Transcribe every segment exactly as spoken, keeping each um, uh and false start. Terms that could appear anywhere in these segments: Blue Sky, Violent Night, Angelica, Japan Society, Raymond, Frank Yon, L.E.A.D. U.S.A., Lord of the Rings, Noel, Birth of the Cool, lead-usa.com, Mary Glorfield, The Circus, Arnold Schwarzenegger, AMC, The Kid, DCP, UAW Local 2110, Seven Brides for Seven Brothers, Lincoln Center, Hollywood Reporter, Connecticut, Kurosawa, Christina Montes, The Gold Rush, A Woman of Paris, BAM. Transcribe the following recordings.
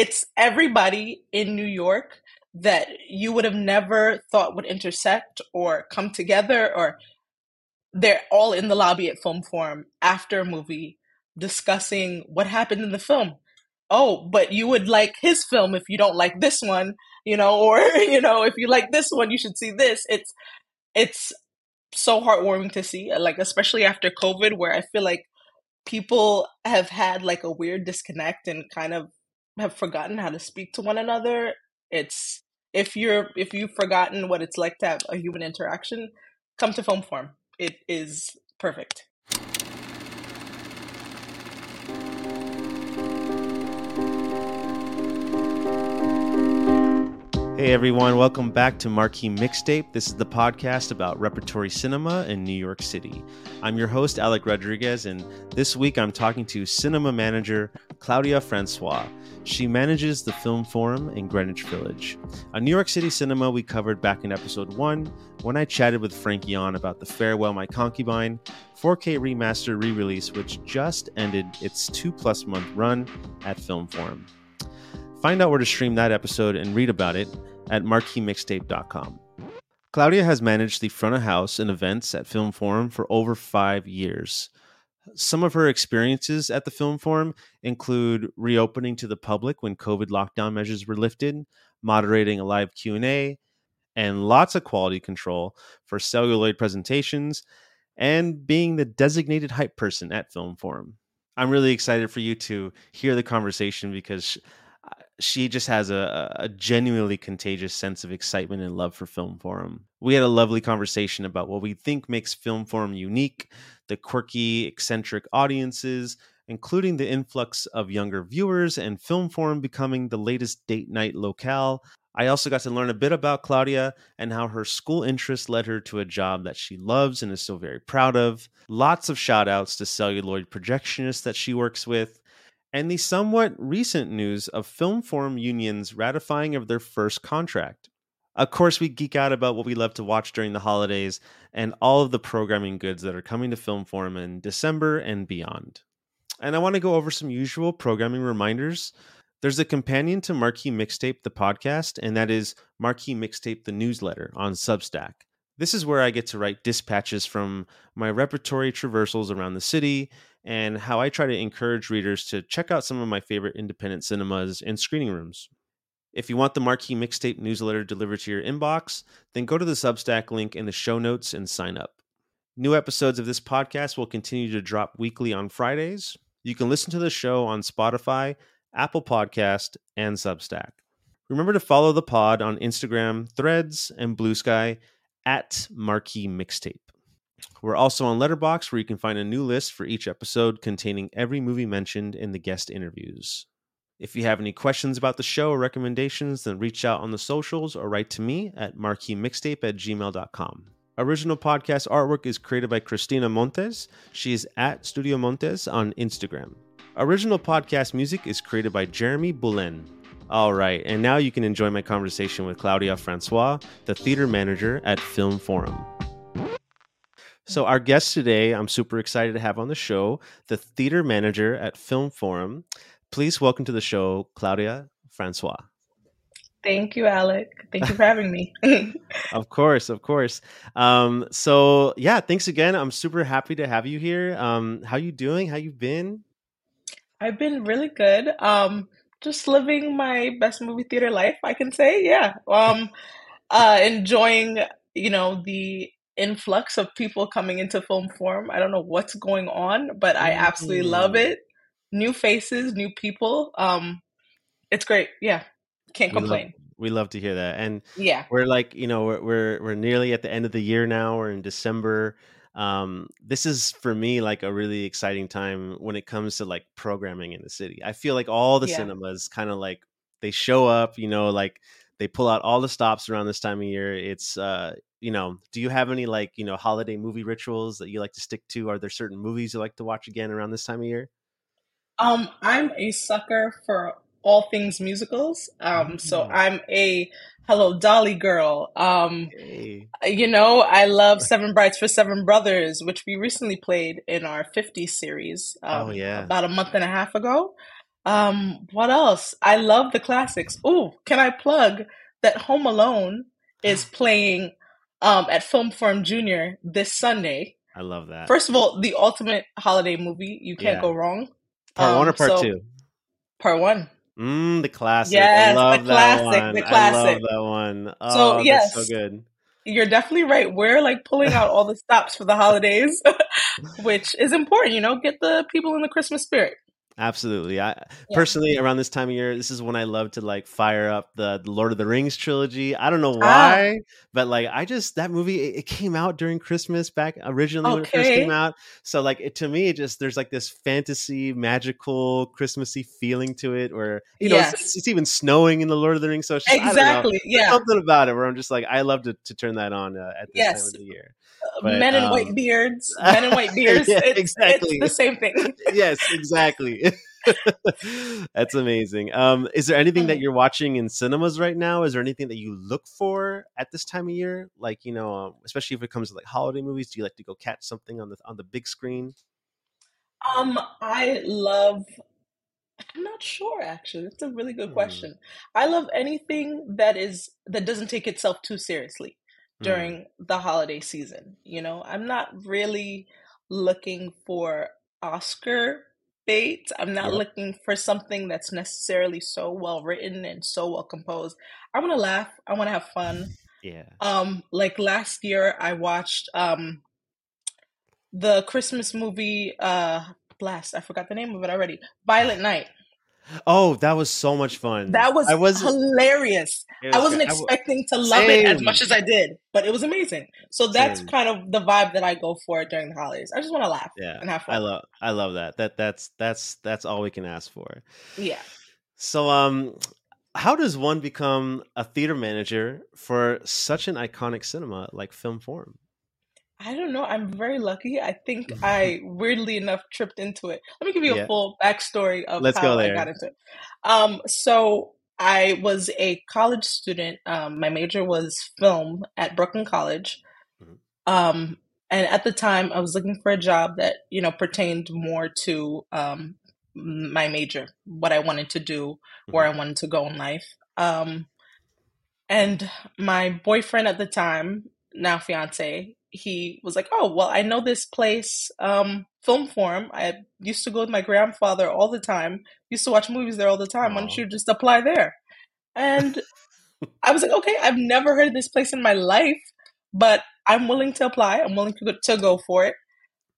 it's everybody in New York that you would have never thought would intersect or come together, or they're all in the lobby at Film Forum after a movie discussing what happened in the film. Oh, but you would like his film if you don't like this one, you know, or, you know, if you like this one, you should see this. It's, it's so heartwarming to see, like, especially after COVID, where I feel like people have had like a weird disconnect and kind of have forgotten how to speak to one another. It's, if you're, if you've forgotten what it's like to have a human interaction, come to Film Forum. It is perfect. Hey everyone, welcome back to Marquee Mixtape. This is the podcast about repertory cinema in New York City. I'm your host, Alec Rodriguez, and this week I'm talking to cinema manager Claudia Francois. She manages the Film Forum in Greenwich Village. A New York City cinema we covered back in episode one, when I chatted with Frankie on about The Farewell, My Concubine, four K remaster re-release, which just ended its two-plus month run at Film Forum. Find out where to stream that episode and read about it at marquee mixtape dot com. Claudia has managed the front of house and events at Film Forum for over five years. Some of her experiences at the Film Forum include reopening to the public when COVID lockdown measures were lifted, moderating a live Q and A, and lots of quality control for celluloid presentations, and being the designated hype person at Film Forum. I'm really excited for you to hear the conversation because she just has a, a genuinely contagious sense of excitement and love for Film Forum. We had a lovely conversation about what we think makes Film Forum unique, the quirky, eccentric audiences, including the influx of younger viewers and Film Forum becoming the latest date night locale. I also got to learn a bit about Claudia and how her school interests led her to a job that she loves and is so very proud of. Lots of shout outs to celluloid projectionists that she works with, and the somewhat recent news of Film Forum unions ratifying of their first contract. Of course, we geek out about what we love to watch during the holidays and all of the programming goods that are coming to Film Forum in December and beyond. And I want to go over some usual programming reminders. There's a companion to Marquee Mixtape, the podcast, and that is Marquee Mixtape, the newsletter on Substack. This is where I get to write dispatches from my repertory traversals around the city and how I try to encourage readers to check out some of my favorite independent cinemas and screening rooms. If you want the Marquee Mixtape newsletter delivered to your inbox, then go to the Substack link in the show notes and sign up. New episodes of this podcast will continue to drop weekly on Fridays. You can listen to the show on Spotify, Apple Podcast, and Substack. Remember to follow the pod on Instagram, Threads, and Blue Sky, at Marquee Mixtape. We're also on Letterboxd, where you can find a new list for each episode containing every movie mentioned in the guest interviews. If you have any questions about the show or recommendations, then reach out on the socials or write to me at marquee mixtape at gmail dot com. Original podcast artwork is created by Christina Montes. She is at Studio Montes on Instagram. Original podcast music is created by Jeremy Boulen. All right, and now you can enjoy my conversation with Claudia Francois, the theater manager at Film Forum. So our guest today, I'm super excited to have on the show, the theater manager at Film Forum. Please welcome to the show, Claudia Francois. Thank you, Alec. Thank you for having me. Of course, of course. Um, so yeah, thanks again. I'm super happy to have you here. Um, how you doing? How you been? I've been really good. Um, Just living my best movie theater life, I can say, yeah. Um, uh, enjoying, you know, the influx of people coming into Film Forum. I don't know what's going on, but I absolutely love it. New faces, new people. Um, it's great. Yeah, can't complain. We love, we love to hear that, and yeah, we're like, you know, we're we're we're nearly at the end of the year now. We're in December. Um, this is for me like a really exciting time when it comes to like programming in the city. I feel like all the yeah. cinemas kind of like they show up, you know, like they pull out all the stops around this time of year. It's, uh, you know, do you have any like, you know, holiday movie rituals that you like to stick to? Are there certain movies you like to watch again around this time of year? Um, I'm a sucker for all things musicals. Um, mm-hmm. So I'm a Hello Dolly girl. Um, hey. You know, I love Seven Brides for Seven Brothers, which we recently played in our fifties series um, oh, yeah. about a month and a half ago. Um, what else? I love the classics. Ooh, can I plug that Home Alone is playing um, at Film Forum Junior this Sunday. I love that. First of all, the ultimate holiday movie. You can't yeah. go wrong. Part um, one or part so, two? Part one. Mm, the classic. Yes, I love the that classic. One. The classic. I love that one. Oh, so, yes. That's so good. You're definitely right. We're like pulling out all the stops for the holidays, which is important, you know, get the people in the Christmas spirit. Absolutely. I yeah. personally, around this time of year, this is when I love to like fire up the, the Lord of the Rings trilogy. I don't know why, ah. but like I just that movie it, it came out during Christmas back originally okay. when it first came out. So like it, to me, it just there's like this fantasy, magical, Christmassy feeling to it. Where you know yes. it's, it's even snowing in the Lord of the Rings. So it's just, exactly, know, yeah, something about it where I'm just like I love to, to turn that on uh, at this yes. time of the year. But, men in um, white beards, men in white beards. yeah, it's, exactly, it's the same thing. Yes, exactly. That's amazing. Um, is there anything that you're watching in cinemas right now? Is there anything that you look for at this time of year? Like, you know, um, especially if it comes to like holiday movies, do you like to go catch something on the on the big screen? Um, I love. I'm not sure. Actually, that's a really good mm. question. I love anything that is that doesn't take itself too seriously during mm. the holiday season. You know, I'm not really looking for Oscar. I'm not yep. looking for something that's necessarily so well written and so well composed. I want to laugh. I want to have fun. Yeah. Um, like last year, I watched um, the Christmas movie. Uh, blast! I forgot the name of it already. Violent Night. Oh, that was so much fun. That was, I was hilarious. Was, I wasn't I w- expecting to love same. It as much as I did, but it was amazing. So that's same. Kind of the vibe that I go for during the holidays. I just want to laugh yeah, and have fun. I love, I love that. That that's that's that's all we can ask for. Yeah. So, um, how does one become a theater manager for such an iconic cinema like Film Forum? I don't know. I'm very lucky. I think I weirdly enough tripped into it. Let me give you yeah. a full backstory of Let's how go there. I got into it. Um, so I was a college student. Um, my major was film at Brooklyn College. Mm-hmm. Um, and at the time I was looking for a job that, you know, pertained more to um, my major, what I wanted to do, mm-hmm. where I wanted to go in life. Um, and my boyfriend at the time, now fiance, he was like, oh, well, I know this place, um, Film Forum. I used to go with my grandfather all the time. Used to watch movies there all the time. Aww. Why don't you just apply there? And I was like, okay, I've never heard of this place in my life, but I'm willing to apply. I'm willing to go, to go for it.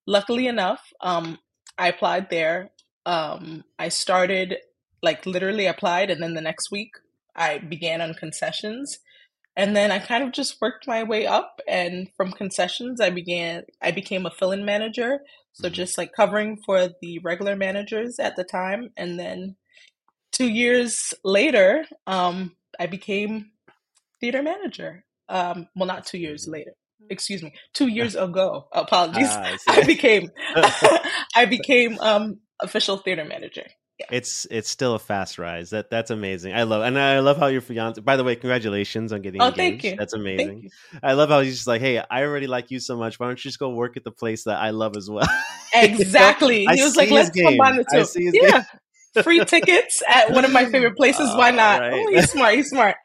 Luckily enough, um, I applied there. Um, I started, like literally applied. And then the next week I began on concessions. And then I kind of just worked my way up, and from concessions, I began. I became a fill-in manager, so mm-hmm. just like covering for the regular managers at the time. And then two years later, um, I became theater manager. Um, well, not two years later. Excuse me, two years ago. Apologies. Ah, I, I became. I became um, official theater manager. Yeah. It's it's still a fast rise. That that's amazing. I love and I love how your fiance. By the way, congratulations on getting oh, engaged. Thank you. That's amazing. Thank you. I love how he's just like, hey, I already like you so much. Why don't you just go work at the place that I love as well? Exactly. you know? He I was like, let's game. combine the two. Yeah, free tickets at one of my favorite places. Why not? Right. Oh, he's smart. He's smart.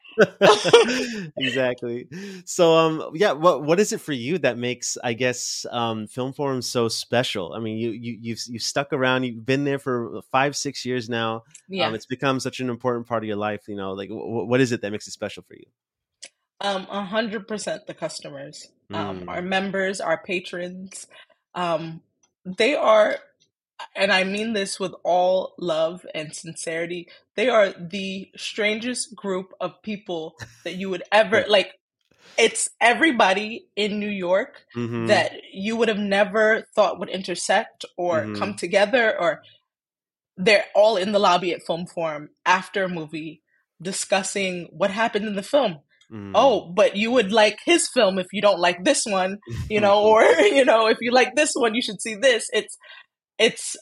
Exactly. So, um, yeah. What what is it for you that makes, I guess, um, Film Forum so special? I mean, you you you've you've stuck around. You've been there for five six years now. Yeah. Um, it's become such an important part of your life. You know, like w- what is it that makes it special for you? Um, a hundred percent the customers, mm. um, our members, our patrons. Um, they are, and I mean this with all love and sincerity, they are the strangest group of people that you would ever, like, it's everybody in New York mm-hmm. that you would have never thought would intersect or mm-hmm. come together, or they're all in the lobby at Film Forum after a movie discussing what happened in the film. Mm. Oh, but you would like his film if you don't like this one, you know, or, you know, if you like this one, you should see this. It's, It's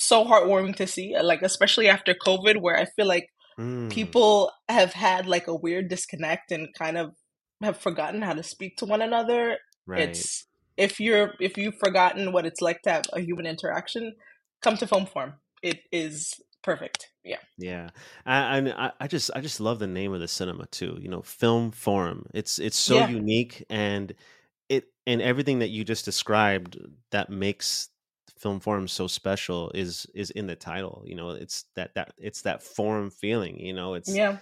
so heartwarming to see, like, especially after COVID, where I feel like mm. people have had like a weird disconnect and kind of have forgotten how to speak to one another. Right. It's if you're if you've forgotten what it's like to have a human interaction, come to Film Forum. It is perfect. Yeah. Yeah. I, I I just I just love the name of the cinema too. You know, Film Forum. It's it's so yeah. unique, and it and everything that you just described that makes Film Forum so special is is in the title. You know, it's that that it's that forum feeling, you know. It's yeah.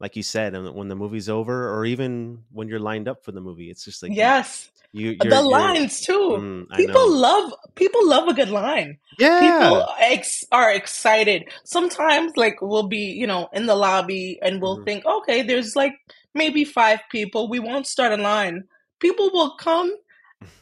like you said, and when the movie's over, or even when you're lined up for the movie, it's just like yes, you, you're, the lines you're, too. Mm, people love people love a good line. Yeah, people ex- are excited. Sometimes, like we'll be, you know, in the lobby, and we'll mm-hmm. think, okay, there's like maybe five people. We won't start a line. People will come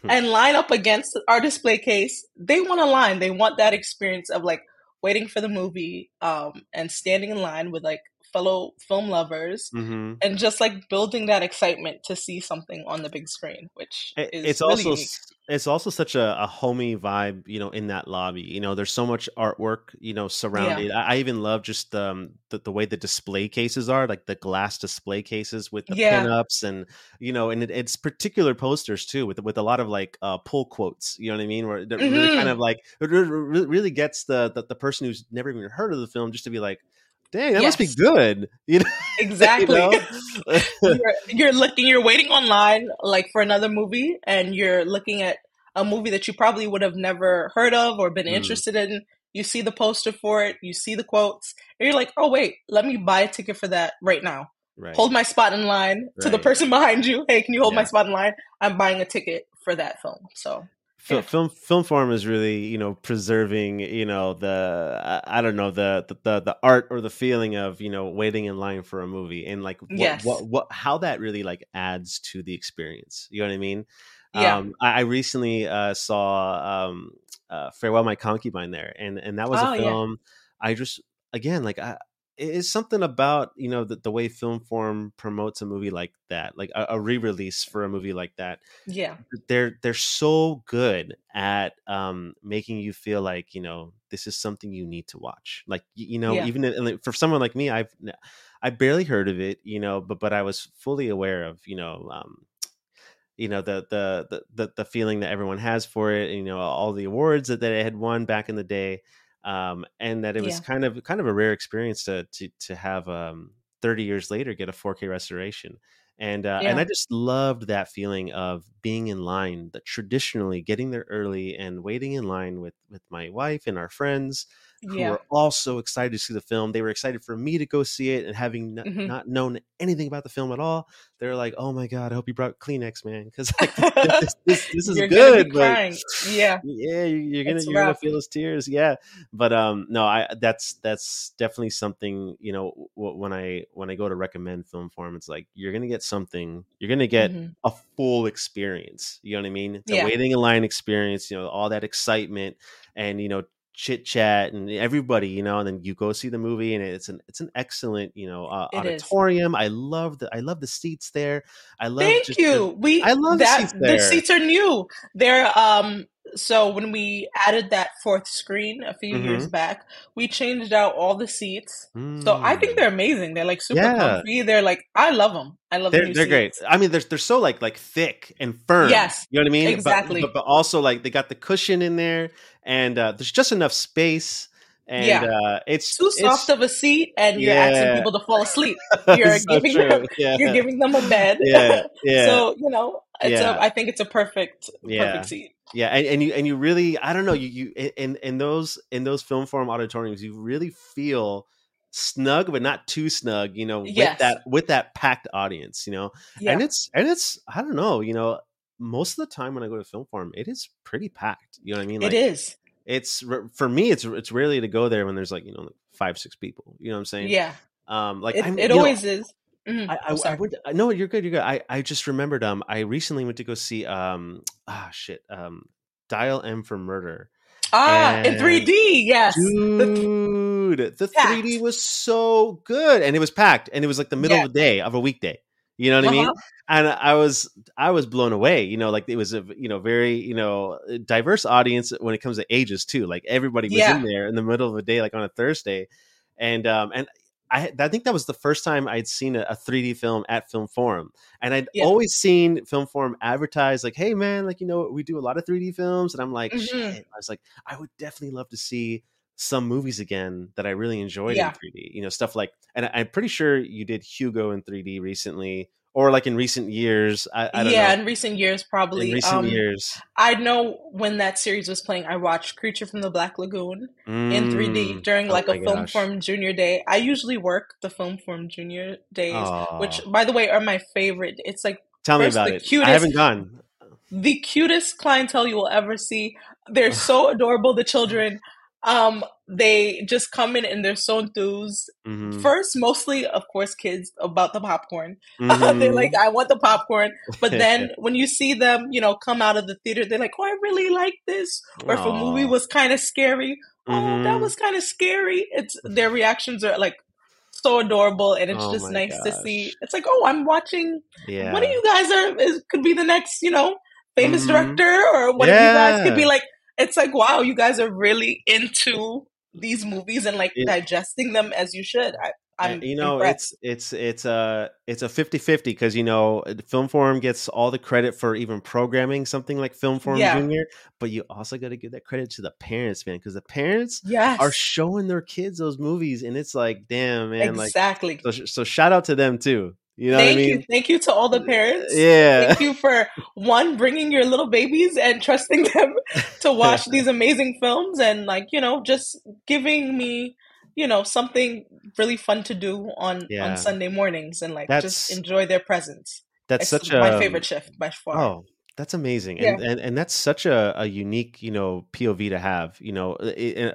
and line up against our display case. They want a line. They want that experience of like waiting for the movie, um, and standing in line with like fellow film lovers, mm-hmm. and just like building that excitement to see something on the big screen, which is it's really also unique. It's also such a, a homey vibe, you know, in that lobby. You know, there's so much artwork, you know, surrounded. Yeah. I, I even love just um, the the way the display cases are, like the glass display cases with the yeah. pinups, and you know, and it, it's particular posters too, with with a lot of like uh, pull quotes. You know what I mean? Where it mm-hmm. really kind of like it really, really gets the, the the person who's never even heard of the film just to be like, dang, that yes. must be good. You know? Exactly. You know? you're, you're looking, you're waiting online like for another movie, and you're looking at a movie that you probably would have never heard of or been mm. interested in. You see the poster for it, you see the quotes, and you're like, oh wait, let me buy a ticket for that right now. Right. Hold my spot in line right. to the person behind you. Hey, can you hold yeah. my spot in line? I'm buying a ticket for that film. So. Film, film film form is really, you know, preserving, you know, the I don't know the the the art or the feeling of, you know, waiting in line for a movie, and like what yes. what, what how that really like adds to the experience. You know what I mean? Yeah. Um, I, I recently uh, saw um, uh, Farewell, My Concubine there, and and that was oh, a film. Yeah. I just again like I. It's something about, you know, the, the way Film Forum promotes a movie like that, like a, a re-release for a movie like that. Yeah, they're they're so good at um, making you feel like, you know, this is something you need to watch. Like, you know, yeah. even if, for someone like me, I've I barely heard of it, you know, but but I was fully aware of, you know, um, you know, the, the the the feeling that everyone has for it, you know, all the awards that, that it had won back in the day. Um, and that it was yeah. kind of kind of a rare experience to to to have um, thirty years later get a four K restoration, and uh, yeah. and I just loved that feeling of being in line, that traditionally getting there early and waiting in line with with my wife and our friends who yeah. were also excited to see the film. They were excited for me to go see it, and having n- mm-hmm. not known anything about the film at all, they were like, "Oh my god, I hope you brought Kleenex, man, because like, this, this, this is you're good." But, yeah, yeah, you're, you're gonna it's you're rough. gonna feel those tears, yeah. But um, no, I that's that's definitely something, you know, when I when I go to recommend Film Forum, it's like you're gonna get something, you're gonna get mm-hmm. a full experience. You know what I mean? The yeah. waiting in line experience, you know, all that excitement, and you know, chit chat and everybody, you know, and then you go see the movie, and it's an it's an excellent, you know, uh, auditorium. Is. I love the I love the seats there. I love. Thank just you. The, we I love that, the seats there. The seats are new. They're um. So when we added that fourth screen a few mm-hmm. years back, we changed out all the seats. Mm. So I think they're amazing. They're like super yeah. comfy. They're like I love them. I love. They're, the new they're great. I mean, they're they're so like like thick and firm. Yes, you know what I mean. Exactly. But, but, but also like they got the cushion in there. And uh, there's just enough space, and yeah. uh, it's too soft it's, of a seat, and you're yeah. asking people to fall asleep. You're so giving true. them, yeah. you're giving them a bed. Yeah, yeah. So you know, it's yeah. a, I think it's a perfect, yeah. perfect seat. Yeah, and, and you and you really, I don't know, you you in in those in those Film Forum auditoriums, you really feel snug, but not too snug. You know, with yes. that with that packed audience, you know, yeah. and it's and it's I don't know, you know. Most of the time when I go to Film Forum, it is pretty packed. You know what I mean? Like, it is. It's for me. It's it's rarely to go there when there's like, you know, like five six people. You know what I'm saying? Yeah. Um, like it, I'm, it always know, is. Mm-hmm. I, I, I went. To, no, you're good. You're good. I, I just remembered. Um, I recently went to go see um ah shit um Dial M for Murder. Ah, and in three D. Yes. Dude, the, the three D was so good, and it was packed, and it was like the middle yeah. of the day of a weekday. You know what uh-huh. I mean? And I was I was blown away, you know, like it was a, you know, very, you know, diverse audience when it comes to ages too. Like everybody was yeah. in there in the middle of the day, like on a Thursday. And um and I I think that was the first time I'd seen a, a three D film at Film Forum. And I'd yeah. always seen Film Forum advertise like, hey man, like, you know, we do a lot of three D films. And I'm like, mm-hmm. shit. I was like, I would definitely love to see some movies again that I really enjoyed yeah. in three D. You know, stuff like, and I'm pretty sure you did Hugo in three D recently, or like in recent years. I, I don't yeah, know. Yeah, in recent years, probably. In recent um, years. I know when that series was playing, I watched Creature from the Black Lagoon mm. in three D during like oh a Film Forum Junior day. I usually work the Film Forum Junior days, Aww. which, by the way, are my favorite. It's like, tell me about it. Cutest, I haven't gone. The cutest clientele you will ever see. They're so adorable, the children. Um, they just come in and they're so enthused. Mm-hmm. First, mostly, of course, kids about the popcorn. Mm-hmm. They're like, I want the popcorn. But then when you see them, you know, come out of the theater, they're like, oh, I really like this. Or Aww. if a movie was kind of scary, oh, mm-hmm. that was kind of scary. It's their reactions are like so adorable, and it's oh just nice gosh. to see. It's like, oh, I'm watching. Yeah. One of you guys are is, could be the next, you know, famous mm-hmm. director, or one yeah. of you guys could be like. It's like, wow, you guys are really into these movies and like it, digesting them as you should. I, I'm you know, impressed. it's it's it's a it's a fifty-fifty because, you know, Film Forum gets all the credit for even programming something like Film Forum yeah. Junior, but you also got to give that credit to the parents, man, because the parents yes. are showing their kids those movies, and it's like, damn, man, exactly. Like, so, so shout out to them too. You know thank what I mean? you, thank you to all the parents. Yeah, thank you for one bringing your little babies and trusting them to watch these amazing films, and like you know, just giving me you know something really fun to do on yeah. on Sunday mornings, and like that's, just enjoy their presence. That's it's such my a, favorite shift by far. Oh, that's amazing, yeah. and, and and that's such a, a unique you know P O V to have you know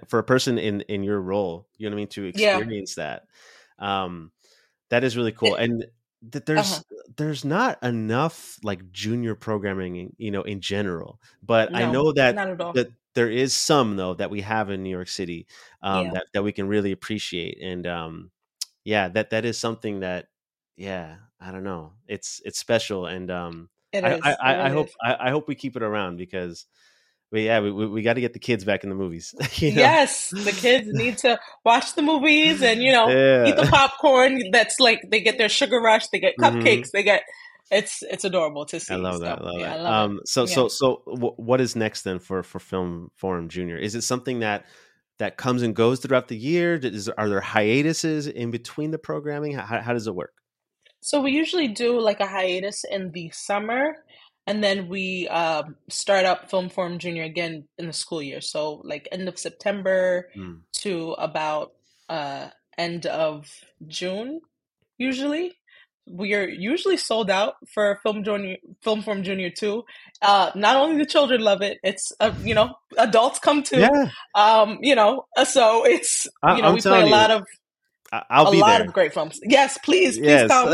for a person in in your role. You know what I mean to experience yeah. that. Um, that is really cool, and. That there's uh-huh. there's not enough like junior programming, you know, in general. But no, I know that that there is some though that we have in New York City um, yeah. that that we can really appreciate. And um, yeah, that that is something that yeah, I don't know, it's it's special. And um, it I, I, I, I hope I, I hope we keep it around because. But yeah, we we, we got to get the kids back in the movies. You know? Yes, the kids need to watch the movies and you know yeah. eat the popcorn. That's like they get their sugar rush. They get cupcakes. Mm-hmm. They get it's it's adorable to see. I love that. So, love yeah, I love um, it. So yeah. so so w- what is next then for for Film Forum Junior? Is it something that that comes and goes throughout the year? Is, are there hiatuses in between the programming? How, how does it work? So we usually do like a hiatus in the summer. And then we uh, start up Film Forum Junior again in the school year. So like end of September mm. to about uh, end of June, usually. We are usually sold out for Film Junior, Film Forum Junior too. Uh, not only the children love it; it's uh, you know adults come too. Yeah. Um, you know, so it's I- you know I'm we play a lot you. of. I'll a be there. A lot of great films. Yes, please, please yes. come.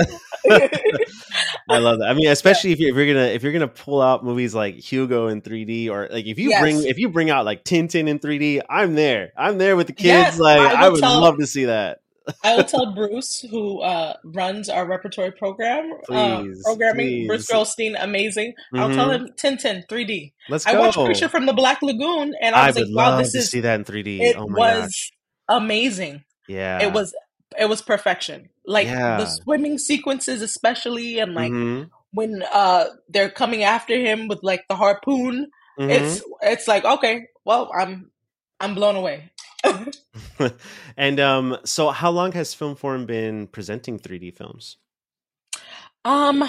I love that. I mean, especially yeah. if, you're, if you're gonna if you're gonna pull out movies like Hugo in three D, or like if you yes. bring if you bring out like Tintin in three D, I'm there. I'm there with the kids. Yes, like I, I would tell, love to see that. I will tell Bruce, who uh, runs our repertory program, please, uh, programming. Please. Bruce Goldstein, amazing. Mm-hmm. I'll tell him Tintin three D. Let's go. I watched Creature from the Black Lagoon, and I was I like, would wow, love this to is see that in three D. It oh my was gosh. amazing. Yeah, it was. It was perfection. Like yeah. the swimming sequences, especially, and like mm-hmm. when uh, they're coming after him with like the harpoon. Mm-hmm. It's it's like okay, well, I'm I'm blown away. And um, so how long has Film Forum been presenting three D films? Um,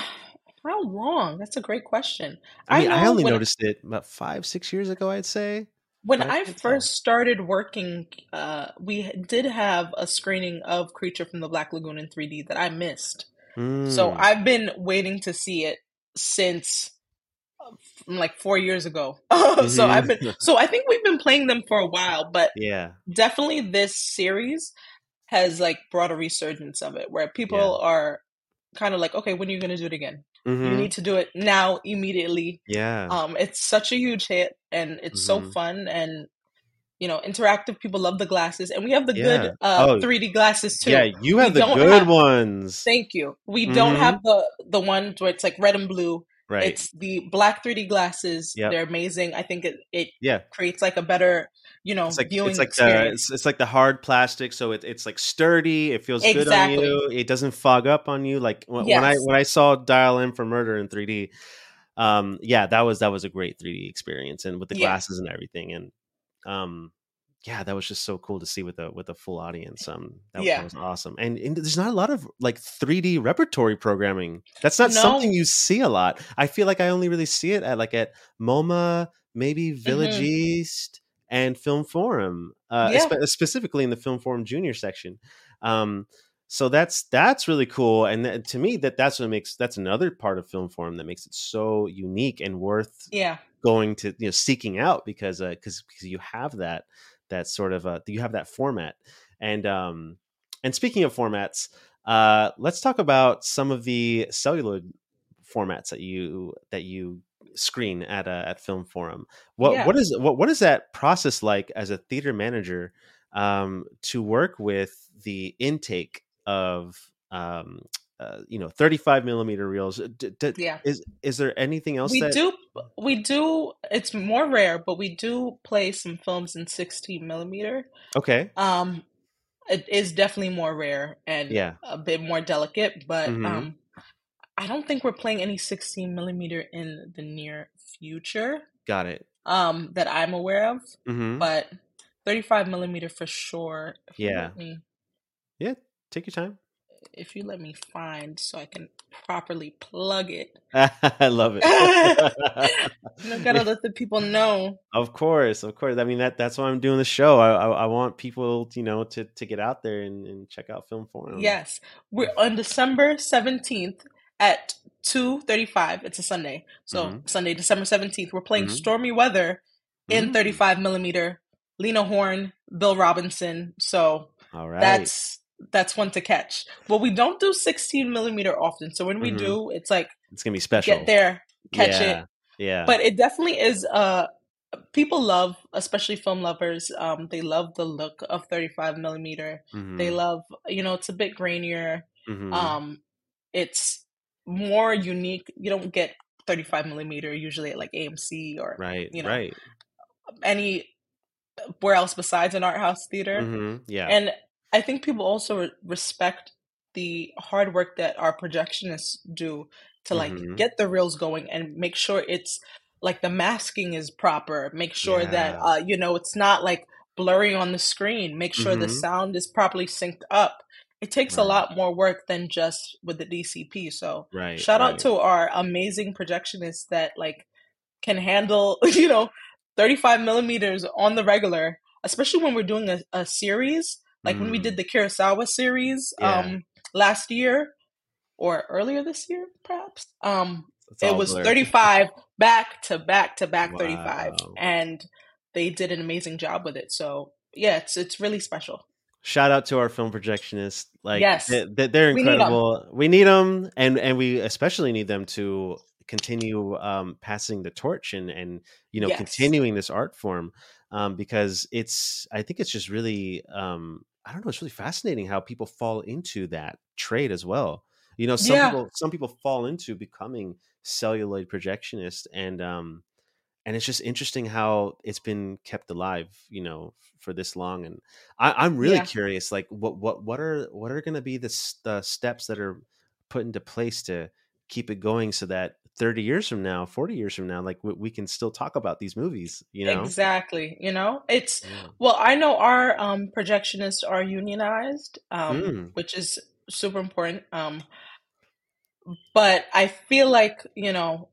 how long? That's a great question. I mean, I, I only noticed it about five, six years ago, I'd say. When I first started working, uh, we did have a screening of Creature from the Black Lagoon in three D that I missed. Mm. So I've been waiting to see it since from like four years ago. Mm-hmm. so I've been, so I think we've been playing them for a while, but yeah, definitely this series has like brought a resurgence of it where people yeah. are kind of like, okay, when are you going to do it again? Mm-hmm. You need to do it now, immediately. Yeah. Um, it's such a huge hit, and it's mm-hmm. so fun, and you know, interactive. People love the glasses, and we have the yeah. good uh, oh. three D glasses too. Yeah, you have we the good have, ones. Thank you. We mm-hmm. don't have the the one where it's like red and blue. Right. It's the black three D glasses. Yep. They're amazing. I think it it yeah. creates like a better, you know, it's like, viewing it's like experience. The, it's, it's like the hard plastic, so it, it's like sturdy. It feels exactly. good on you. It doesn't fog up on you. Like when, yes. when I when I saw Dial M for Murder in three D, um, yeah, that was that was a great three D experience, and with the yeah. glasses and everything, and um, yeah, that was just so cool to see with a with a full audience. Um, that, yeah. was, that was awesome. And, and there's not a lot of like three D repertory programming. That's not no. something you see a lot. I feel like I only really see it at like at MoMA, maybe Village mm-hmm. East and Film Forum, uh, yeah. spe- specifically in the Film Forum Junior section. Um, so that's that's really cool. And th- to me, that that's what makes that's another part of Film Forum that makes it so unique and worth yeah. going to, you know, seeking out, because because uh, you have that. That sort of uh, you have that format, and um, and speaking of formats, uh, let's talk about some of the celluloid formats that you that you screen at uh, at Film Forum. What yeah. what is what what is that process like as a theater manager, um, to work with the intake of um, uh, you know thirty-five millimeter reels? D- d- yeah. Is is there anything else we that- do? We do, it's more rare, but we do play some films in sixteen millimeter. Okay. Um, it is definitely more rare and yeah. a bit more delicate, but mm-hmm. um, I don't think we're playing any sixteen millimeter in the near future. Got it. Um, that I'm aware of, mm-hmm. but thirty-five millimeter for sure. If yeah. You let me, yeah. Take your time. If you let me find so I can properly plug it. I love it. I've got to let the people know. Of course. Of course. I mean, that that's why I'm doing the show. I I, I want people, you know, to, to get out there and, and check out Film Forum. Yes. We're on December seventeenth at two thirty-five. It's a Sunday. So mm-hmm. Sunday, December seventeenth, we're playing mm-hmm. Stormy Weather in mm-hmm. thirty-five millimeter. Lena Horne, Bill Robinson. So all right. that's... That's one to catch. Well, we don't do sixteen millimeter often. So when we mm-hmm. do, it's like, it's going to be special. Get there, catch yeah. it. Yeah. But it definitely is, uh, people love, especially film lovers, um, they love the look of thirty-five millimeter. Mm-hmm. They love, you know, it's a bit grainier. Mm-hmm. Um, it's more unique. You don't get thirty-five millimeter usually at like A M C or, right, you know, right. anywhere else besides an art house theater. Mm-hmm. Yeah. And I think people also re- respect the hard work that our projectionists do to like mm-hmm. get the reels going and make sure it's like the masking is proper. Make sure yeah. that, uh, you know, it's not like blurry on the screen. Make sure mm-hmm. the sound is properly synced up. It takes right. a lot more work than just with the D C P. So right, shout right. out to our amazing projectionists that like can handle, you know, thirty-five millimeters on the regular, especially when we're doing a, a series. Like mm. when we did the Kurosawa series yeah. um, last year or earlier this year, perhaps, um, it was blurred. thirty-five back to back to back wow. thirty-five. And they did an amazing job with it. So, yeah, it's it's really special. Shout out to our film projectionists. Like, yes. they, they're incredible. We need them. We need them. And, and we especially need them to continue um, passing the torch and, and you know, yes. continuing this art form. Um, because it's, I think it's just really, um, I don't know, it's really fascinating how people fall into that trade as well. You know, some yeah. people, some people fall into becoming celluloid projectionists, and, um, and it's just interesting how it's been kept alive, you know, for this long. And I, I'm really yeah. curious, like what, what, what are, what are going to be the, the steps that are put into place to keep it going so that thirty years from now, forty years from now, like we, we can still talk about these movies, you know? Exactly. You know, it's, yeah. well, I know our um, projectionists are unionized, um, mm. which is super important. Um, but I feel like, you know,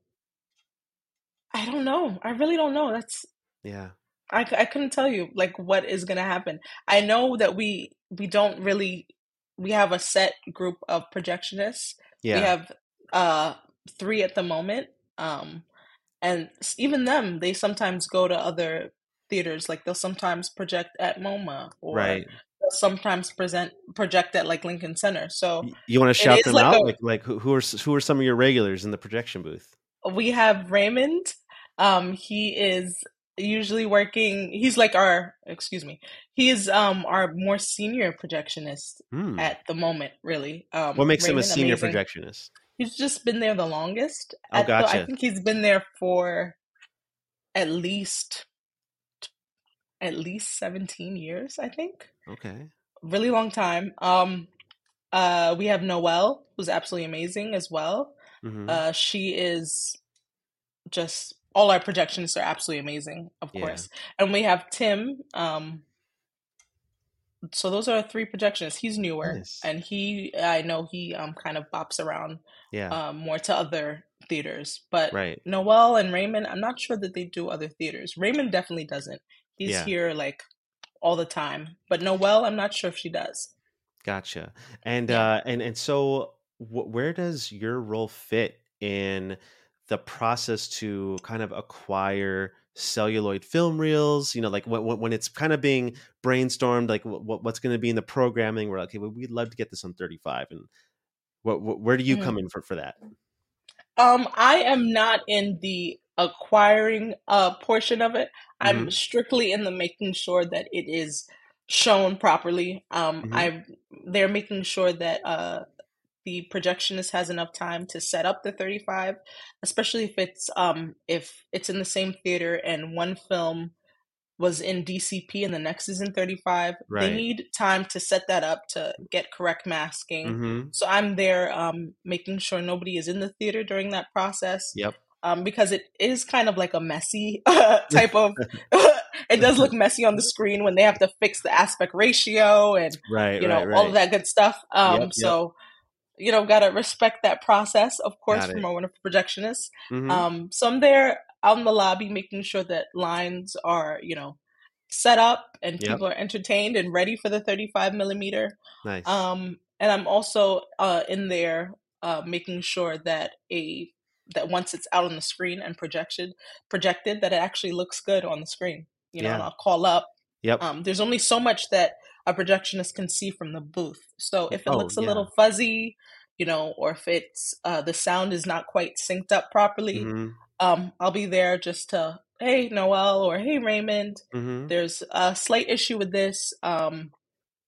I don't know. I really don't know. That's, yeah, I, I couldn't tell you like what is going to happen. I know that we, we don't really, we have a set group of projectionists. Yeah. We have, uh, three at the moment, um and even them, they sometimes go to other theaters. Like they'll sometimes project at MoMA, or right. they'll sometimes present project at like Lincoln Center. So you want to shout them like out, a, like like who are who are some of your regulars in the projection booth? We have Raymond. Um, he is usually working. He's like our excuse me. He is um our more senior projectionist mm. at the moment. Really, um, what makes Raymond, him a senior amazing. Projectionist? He's just been there the longest. Oh, gotcha. The, I think he's been there for at least at least seventeen years, I think. Okay. Really long time. Um, uh, we have Noel, who's absolutely amazing as well. Mm-hmm. Uh, she is just, all our projectionists are absolutely amazing, of yeah. course. And we have Tim, um, so those are three projections. He's newer, nice. and he, I know he um kind of bops around, yeah, um, more to other theaters. But right. Noel and Raymond, I'm not sure that they do other theaters. Raymond definitely doesn't. He's yeah. here like all the time. But Noel, I'm not sure if she does. Gotcha. And yeah. uh, and and so, wh- where does your role fit in the process to kind of acquire celluloid film reels, you know, like when, when it's kind of being brainstormed, like what, what's going to be in the programming? We're like, okay, well, we'd love to get this on thirty-five. And what, what, where do you mm. come in for, for that? Um, I am not in the acquiring uh, portion of it. Mm-hmm. I'm strictly in the making sure that it is shown properly. Um, mm-hmm. I they're making sure that uh, the projectionist has enough time to set up the thirty-five, especially if it's um if it's in the same theater and one film was in D C P and the next is in thirty-five. Right. They need time to set that up, to get correct masking. Mm-hmm. So I'm there um making sure nobody is in the theater during that process. Yep. Um, because it is kind of like a messy type of. It does look messy on the screen when they have to fix the aspect ratio and right, you know right, right. all of that good stuff. Um, yep, so. Yep. You know, gotta respect that process, of course, from our wonderful projectionist. Mm-hmm. Um, so I'm there out in the lobby making sure that lines are, you know, set up and yep. people are entertained and ready for the thirty-five millimeter. Nice. Um, and I'm also uh, in there uh, making sure that a that once it's out on the screen and projected, projected that it actually looks good on the screen. You know, yeah. and I'll call up. Yep. Um, there's only so much that a projectionist can see from the booth. So if it oh, looks a yeah. little fuzzy, you know, or if it's uh, the sound is not quite synced up properly, mm-hmm. um, I'll be there just to, hey, Noel, or hey, Raymond, mm-hmm. there's a slight issue with this. Um,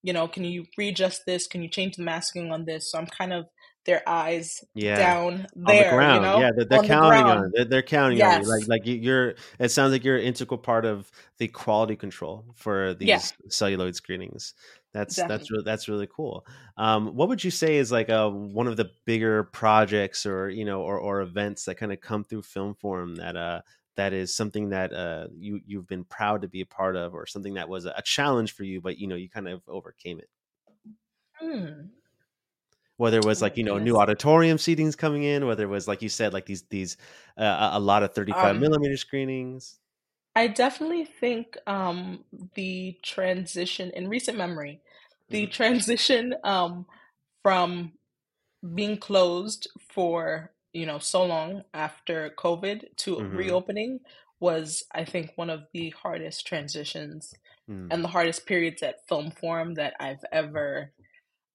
you know, can you readjust this? Can you change the masking on this? So I'm kind of their eyes yeah. down there. On the ground. You know? Yeah, they're, they're on counting the on it. They're, they're counting yes. on you. Like, like you're, it sounds like you're an integral part of the quality control for these yeah. celluloid screenings. That's Definitely. that's really, that's really cool. Um, what would you say is like a, one of the bigger projects or, you know, or, or events that kind of come through Film Forum that uh, that is something that uh, you, you've been proud to be a part of, or something that was a challenge for you, but, you know, you kind of overcame it? Hmm. Whether it was like, you know, yes. new auditorium seatings coming in, whether it was, like you said, like these, these uh, a lot of thirty-five um, millimeter screenings. I definitely think um, the transition in recent memory, the mm-hmm. transition um, from being closed for, you know, so long after COVID to mm-hmm. reopening was, I think, one of the hardest transitions mm. and the hardest periods at Film Forum that I've ever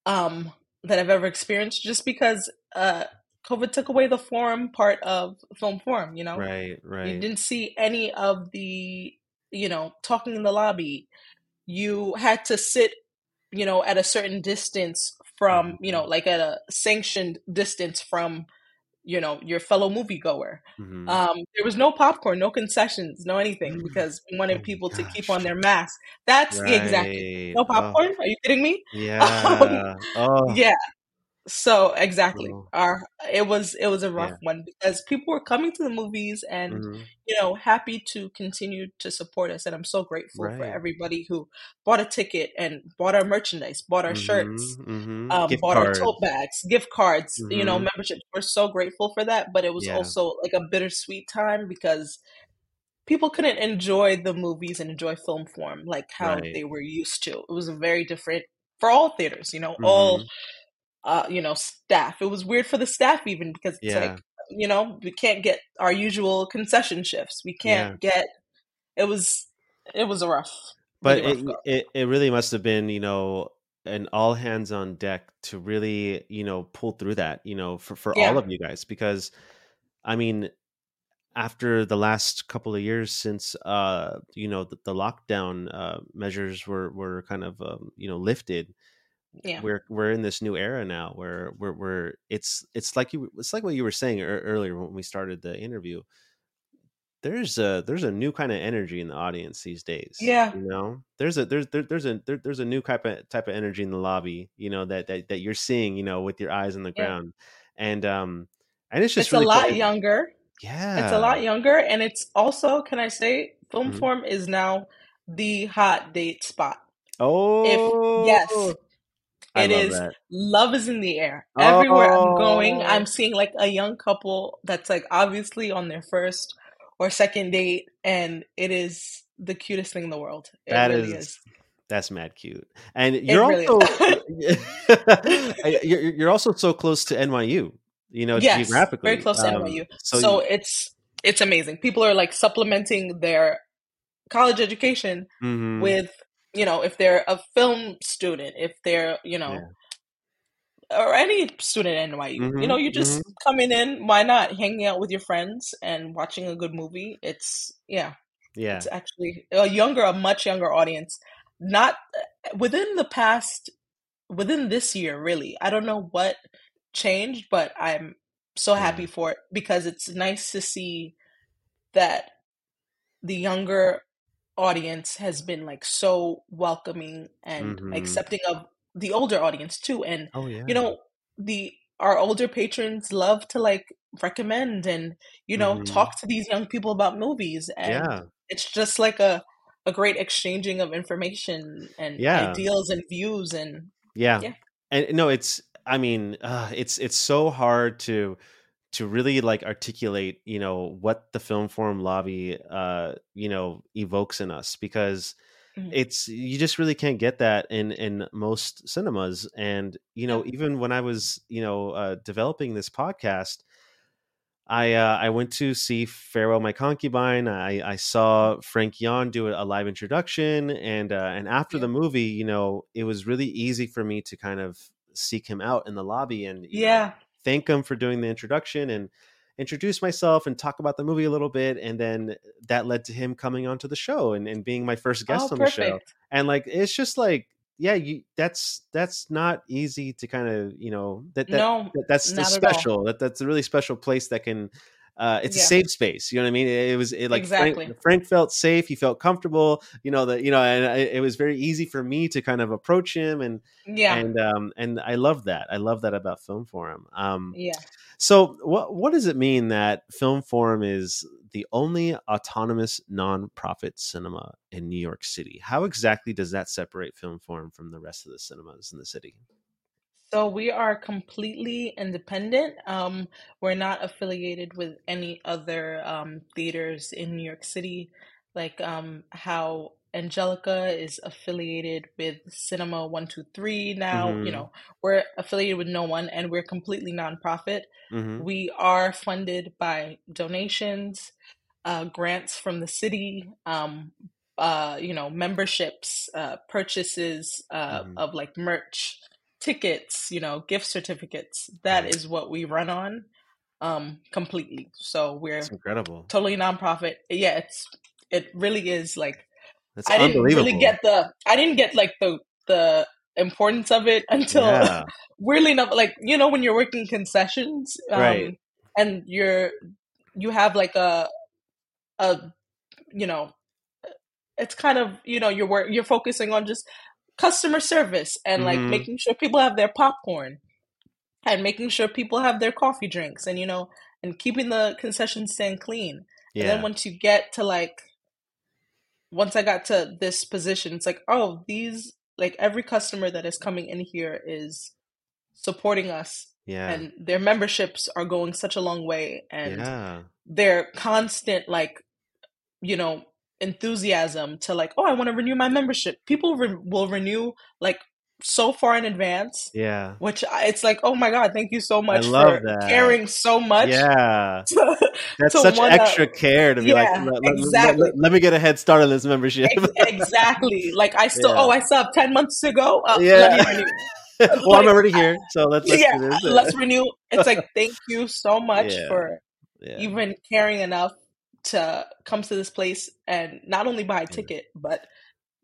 um that I've ever experienced, just because uh, COVID took away the forum part of Film Forum, you know? Right, right. You didn't see any of the, you know, talking in the lobby. You had to sit, you know, at a certain distance from, you know, like at a sanctioned distance from, you know, your fellow moviegoer. Mm-hmm. Um, there was no popcorn, no concessions, no anything, because we wanted oh people gosh. to keep on their masks. That's right. exactly no popcorn. Oh. Are you kidding me? Yeah. Um, oh. Yeah. So exactly, oh. our it was it was a rough yeah. one, because people were coming to the movies and mm-hmm. you know, happy to continue to support us, and I'm so grateful right. for everybody who bought a ticket and bought our merchandise, bought our mm-hmm. shirts, mm-hmm. Um, bought cards. our tote bags, gift cards, mm-hmm. you know, memberships. We're so grateful for that, but it was yeah. also like a bittersweet time, because people couldn't enjoy the movies and enjoy Film Forum like how right. they were used to. It was a very different for all theaters, you know, mm-hmm. all. Uh, you know, staff. It was weird for the staff even, because it's yeah. like, you know, we can't get our usual concession shifts. We can't yeah. get. It was it was rough. But really rough it, it it really must have been, you know, an all hands on deck to really, you know, pull through that, you know, for for yeah. all of you guys, because I mean, after the last couple of years since uh you know the, the lockdown uh, measures were were kind of um, you know lifted. Yeah. We're we're in this new era now where we're we're it's it's like you it's like what you were saying earlier when we started the interview. There's a there's a new kind of energy in the audience these days. Yeah, you know, there's a there's there, there's a there, there's a new type of type of energy in the lobby. You know that that, that you're seeing. You know, with your eyes on the yeah. ground, and um and it's just it's really a lot cool. younger. Yeah, it's a lot younger, and it's also, can I say, Film mm-hmm. Forum is now the hot date spot. Oh, if, yes. It is that. Love is in the air. Oh. Everywhere I'm going, I'm seeing like a young couple that's like obviously on their first or second date, and it is the cutest thing in the world. It that really is, is that's mad cute. And you're really also you're, you're also so close to N Y U, you know, yes, geographically. Very close to um, N Y U. So, so you, it's it's amazing. People are like supplementing their college education mm-hmm. with, you know, if they're a film student, if they're, you know, yeah. or any student at N Y U, mm-hmm, you know, you're just mm-hmm. coming in, why not? Hanging out with your friends and watching a good movie. It's, yeah. Yeah. It's actually a younger, a much younger audience. Not within the past, within this year, really. I don't know what changed, but I'm so happy yeah. for it, because it's nice to see that the younger audience has been like so welcoming and mm-hmm. accepting of the older audience too. And oh, yeah. you know, the our older patrons love to like recommend and, you know, mm-hmm. talk to these young people about movies, and yeah. it's just like a a great exchanging of information and yeah. ideals and views and yeah. yeah and no it's I mean uh, it's it's so hard to to really like articulate, you know, what the Film Forum lobby, uh, you know, evokes in us, because mm-hmm. it's, you just really can't get that in, in most cinemas. And, you know, even when I was, you know, uh, developing this podcast, I, uh, I went to see Farewell, My Concubine. I, I saw Frank Yon do a live introduction, and, uh, and after yeah. the movie, you know, it was really easy for me to kind of seek him out in the lobby and, yeah. know, thank him for doing the introduction and introduce myself and talk about the movie a little bit. And then that led to him coming onto the show and, and being my first guest oh, on perfect. the show. And like, it's just like, yeah, you, that's, that's not easy to kind of, you know, that, that, no, that that's special, that that's a really special place that can, uh, it's yeah. a safe space. You know what I mean? It, it was it, like, exactly. Frank, Frank felt safe. He felt comfortable, you know, that, you know, and it, it was very easy for me to kind of approach him, and, yeah. and, um, and I love that. I love that about Film Forum. Um, yeah. So what, what does it mean that Film Forum is the only autonomous nonprofit cinema in New York City? How exactly does that separate Film Forum from the rest of the cinemas in the city? So we are completely independent. Um, we're not affiliated with any other um, theaters in New York City, like um, how Angelica is affiliated with Cinema one two three now. Mm-hmm. You know, we're affiliated with no one, and we're completely nonprofit. Mm-hmm. We are funded by donations, uh, grants from the city, um, uh, you know, memberships, uh, purchases uh, mm-hmm. of like merch, tickets, you know, gift certificates. That right. is what we run on um, completely. So we're That's incredible. Totally nonprofit. Yeah, it's it really is like That's I didn't really get the I didn't get like the the importance of it until yeah. weirdly enough, like, you know, when you're working concessions um, right. and you're you have like a a you know, it's kind of, you know, you're work, you're focusing on just customer service and like mm-hmm. making sure people have their popcorn and making sure people have their coffee drinks and, you know, and keeping the concession stand clean. Yeah. And then once you get to like, once I got to this position, it's like, oh, these, like every customer that is coming in here is supporting us. Yeah. And their memberships are going such a long way, and yeah. their constant, like, you know, enthusiasm to like, oh, I want to renew my membership. People re- will renew like so far in advance. Yeah. Which I, it's like, oh my God, thank you so much I love for that. caring so much. Yeah. To, That's to such wanna, extra care to be yeah, like, let, let, exactly. let, let, let me get a head start on this membership. Ex- exactly. Like I still, yeah. oh, I still have ten months to go. Uh, yeah. Let me renew. Well, like, I'm already here. So let's, let's yeah, do this. Let's renew. It's like, thank you so much yeah. for yeah. even caring enough to come to this place and not only buy a ticket, but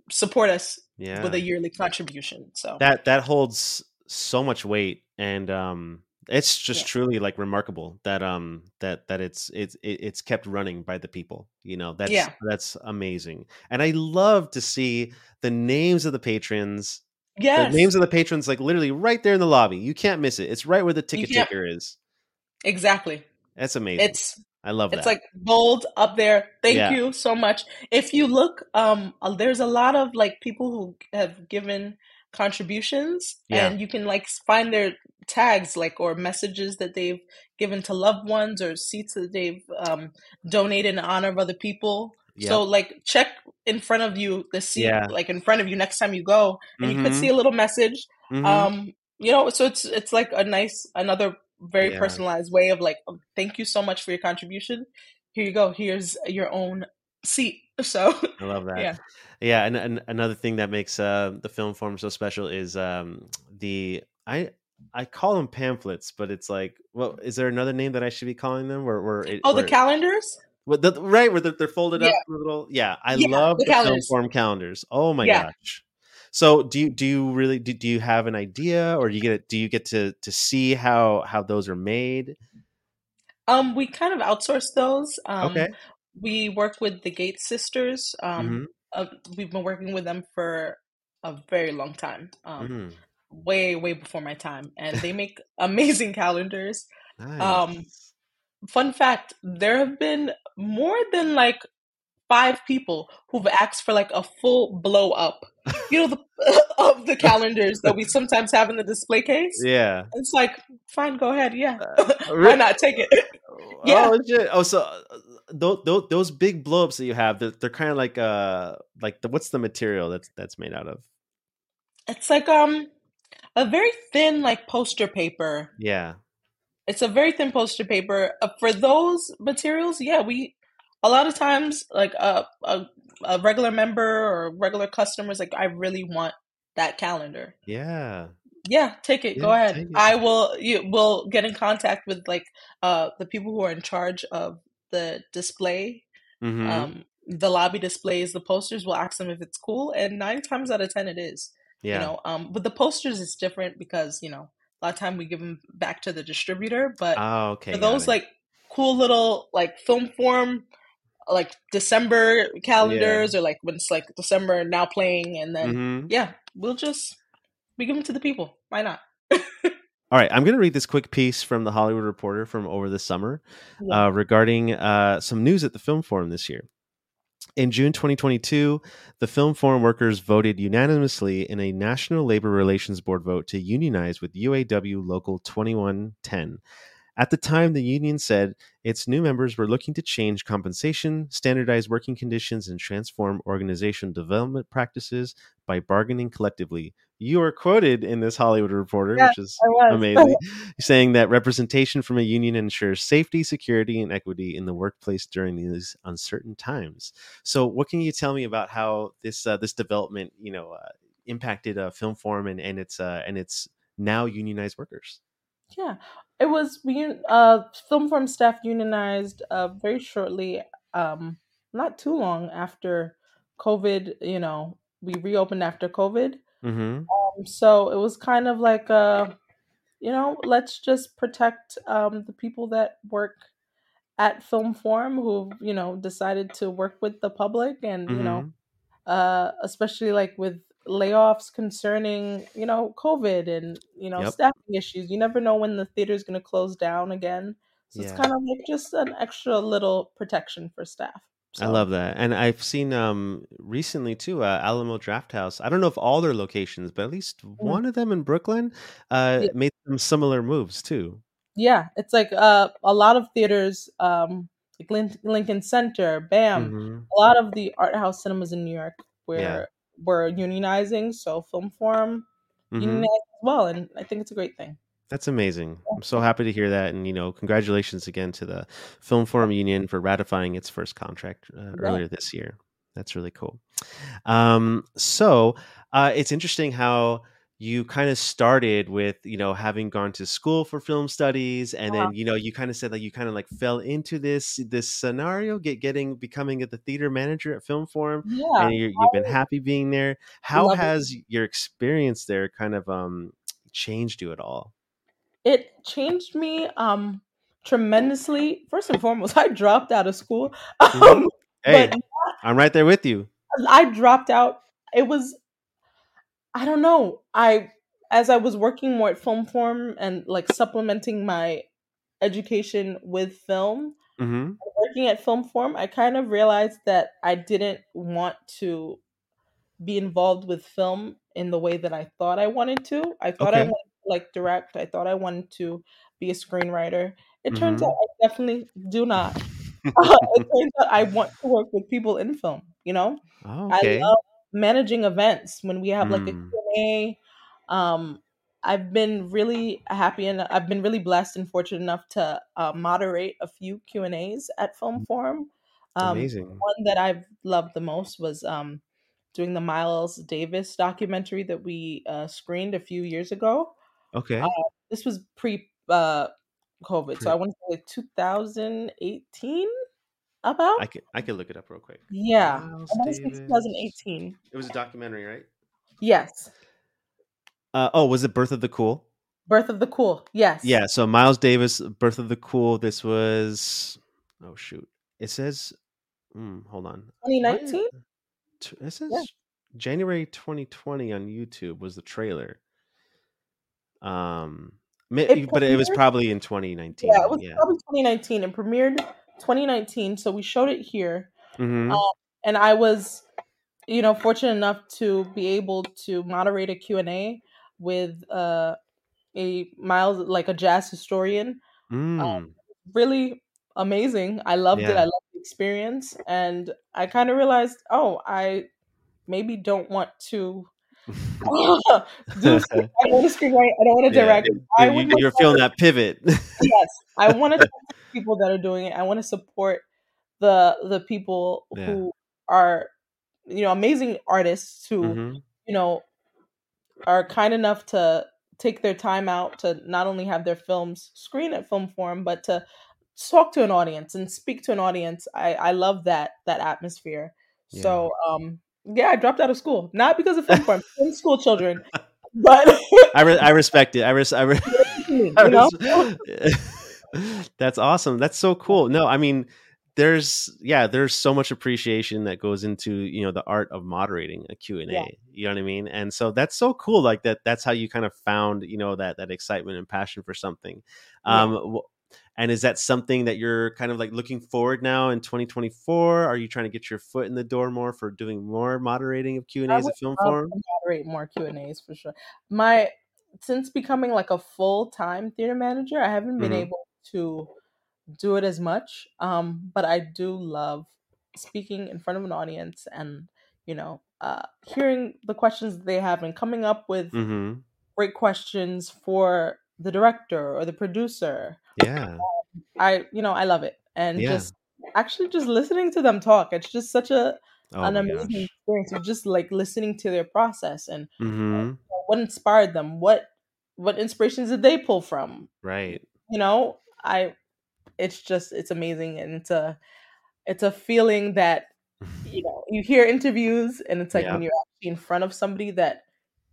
support us yeah. with a yearly contribution. So that, that holds so much weight. And, um, it's just yeah. truly like remarkable that, um, that, that it's, it's, it's kept running by the people, you know, that's, yeah. that's amazing. And I love to see the names of the patrons. Yes. The names of the patrons, like literally right there in the lobby. You can't miss it. It's right where the ticket ticker is. Exactly. That's amazing. It's, I love that. It's like bold up there. Thank yeah. you so much. If you look, um, there's a lot of like people who have given contributions yeah. and you can like find their tags, like, or messages that they've given to loved ones or seats that they've um, donated in honor of other people. Yeah. So like check in front of you, the seat, yeah. like in front of you next time you go, and mm-hmm. you could see a little message. Mm-hmm. Um, you know, so it's, it's like a nice, another very yeah. personalized way of like, oh, thank you so much for your contribution. Here you go. Here's your own seat. So I love that. Yeah. Yeah. And, and another thing that makes uh, the Film Forum so special is um, the, I, I call them pamphlets, but it's like, well, is there another name that I should be calling them? Or, or it, Oh, the or, calendars? With the, right, where they're folded yeah. up a little. Yeah, I yeah, love the, the Film Forum calendars. Oh my yeah. gosh! So do you do you really do, do you have an idea, or do you get do you get to to see how how those are made? Um, we kind of outsource those. Um, okay. We work with the Gates sisters. Um, mm-hmm. uh, we've been working with them for a very long time. Um, mm-hmm. way way before my time, and they make amazing calendars. Nice. Um. Fun fact, there have been more than like five people who've asked for like a full blow up, you know, the, of the calendars that we sometimes have in the display case. Yeah. It's like, fine, go ahead. Yeah. Uh, really? Why not? Take it. yeah. Oh, legit. oh so uh, those, those, those big blow ups that you have, they're, they're kind of like, uh, like the, what's the material that's, that's made out of? It's like, um, a very thin, like poster paper. Yeah. It's a very thin poster paper. Uh, for those materials, yeah, we a lot of times like uh, a a regular member or regular customers like, I really want that calendar. Yeah. Yeah, take it. Yeah, go ahead. It. I will. You will get in contact with like uh, the people who are in charge of the display. Mm-hmm. Um, the lobby displays, the posters. We'll ask them if it's cool, and nine times out of ten, it is. Yeah. You know, um, but the posters is different because you know. A lot of time we give them back to the distributor, but oh, okay, for those like cool little like Film Forum, like December calendars yeah. or like when it's like December now playing, and then mm-hmm. yeah, we'll just we give them to the people. Why not? All right, I'm going to read this quick piece from the Hollywood Reporter from over the summer yeah. uh, regarding uh, some news at the Film Forum this year. In June twenty twenty-two, the Film Forum workers voted unanimously in a National Labor Relations Board vote to unionize with U A W Local twenty-one ten. At the time, the union said its new members were looking to change compensation, standardize working conditions, and transform organization development practices by bargaining collectively. You were quoted in this Hollywood Reporter, yeah, which is amazing, saying that representation from a union ensures safety, security, and equity in the workplace during these uncertain times. So what can you tell me about how this uh, this development, you know, uh, impacted uh, Film Forum and, and its uh, and its now unionized workers? Yeah, it was we uh, Film Forum staff unionized uh, very shortly, um, not too long after COVID. You know, we reopened after COVID. Mm-hmm. Um, so it was kind of like, a, you know, let's just protect um, the people that work at Film Forum who, you know, decided to work with the public and, mm-hmm. you know, uh, especially like with layoffs concerning, you know, COVID and, you know, yep. staffing issues. You never know when the theater is going to close down again. So yeah. it's kind of like just an extra little protection for staff. So. I love that. And I've seen um, recently, too, uh, Alamo Drafthouse. I don't know if all their locations, but at least mm-hmm. one of them in Brooklyn uh, yeah. made some similar moves, too. Yeah. It's like uh, a lot of theaters, um, like Lincoln Center, BAM, mm-hmm. a lot of the art house cinemas in New York were, yeah. were unionizing. So Film Forum mm-hmm. unionized as well. And I think it's a great thing. That's amazing. I'm so happy to hear that. And, you know, congratulations again to the Film Forum Union for ratifying its first contract uh, earlier this year. That's really cool. Um, so uh, it's interesting how you kind of started with, you know, having gone to school for film studies. And uh-huh. then, you know, you kind of said like you kind of like fell into this this scenario, get getting becoming a, the theater manager at Film Forum. Yeah, and you're, you've been happy being there. How has it. your experience there kind of um, changed you at all? It changed me um, tremendously. First and foremost, I dropped out of school. Um, hey, but I'm right there with you. I dropped out. It was, I don't know. I, as I was working more at Film Forum and like supplementing my education with film, Mm-hmm. Working at Film Forum, I kind of realized that I didn't want to be involved with film in the way that I thought I wanted to. I thought okay. I wanted to like direct. I thought I wanted to be a screenwriter. It mm-hmm. turns out I definitely do not. uh, it turns out I want to work with people in film, you know? Oh, okay. I love managing events when we have mm. like a Q and A. Um, I've been really happy and I've been really blessed and fortunate enough to uh, moderate a few Q and A's at Film Forum. Um, Amazing. One that I've loved the most was um, doing the Miles Davis documentary that we uh, screened a few years ago. Okay. Uh, this was pre- uh, COVID. So I want to say two thousand eighteen about? I could, I could look it up real quick. Yeah. I want to say two thousand eighteen. It was a documentary, right? Yes. Uh, oh, was it Birth of the Cool? Birth of the Cool, yes. Yeah, so Miles Davis, Birth of the Cool. This was... Oh, shoot. It says... Mm, hold on. twenty nineteen? It says yeah. January twenty twenty on YouTube was the trailer. Um... It but premiered, it was probably in twenty nineteen. Yeah, it was yeah. probably twenty nineteen and premiered twenty nineteen. So we showed it here. Mm-hmm. Um, and I was, you know, fortunate enough to be able to moderate a Q and A with uh, a Miles, like a jazz historian. Mm. Um, really amazing. I loved yeah. it. I loved the experience. And I kind of realized, oh, I maybe don't want to... I don't want to screen right. I don't want to direct. Yeah, it, I you, would you're feeling to, that pivot. Yes, I want to talk to people that are doing it. I want to support the the people yeah. who are, you know, amazing artists who, mm-hmm. you know, are kind enough to take their time out to not only have their films screen at Film Forum, but to talk to an audience and speak to an audience. I I love that that atmosphere. Yeah. So. um Yeah, I dropped out of school. Not because of Film Forum. In school children. But I re- I respect it. I res- I, re- I res- That's awesome. That's so cool. No, I mean, there's yeah, there's so much appreciation that goes into, you know, the art of moderating a Q and A. Yeah. You know what I mean? And so that's so cool like that that's how you kind of found, you know, that that excitement and passion for something. Um yeah. w- And is that something that you're kind of like looking forward now in twenty twenty-four? Are you trying to get your foot in the door more for doing more moderating of Q and A's at Film Forum? I would moderate more Q and A's for sure. My since becoming like a full-time theater manager, I haven't been mm-hmm. able to do it as much. Um, but I do love speaking in front of an audience and, you know, uh, hearing the questions that they have and coming up with mm-hmm. great questions for the director or the producer. Yeah. Um, I, you know, I love it. And yeah. just actually just listening to them talk. It's just such a oh an amazing gosh. experience of just like listening to their process and mm-hmm. you know, what inspired them? What, what inspirations did they pull from? Right. You know, I, it's just, it's amazing. And it's a, it's a feeling that, you know, you hear interviews and it's like yeah. when you're actually in front of somebody that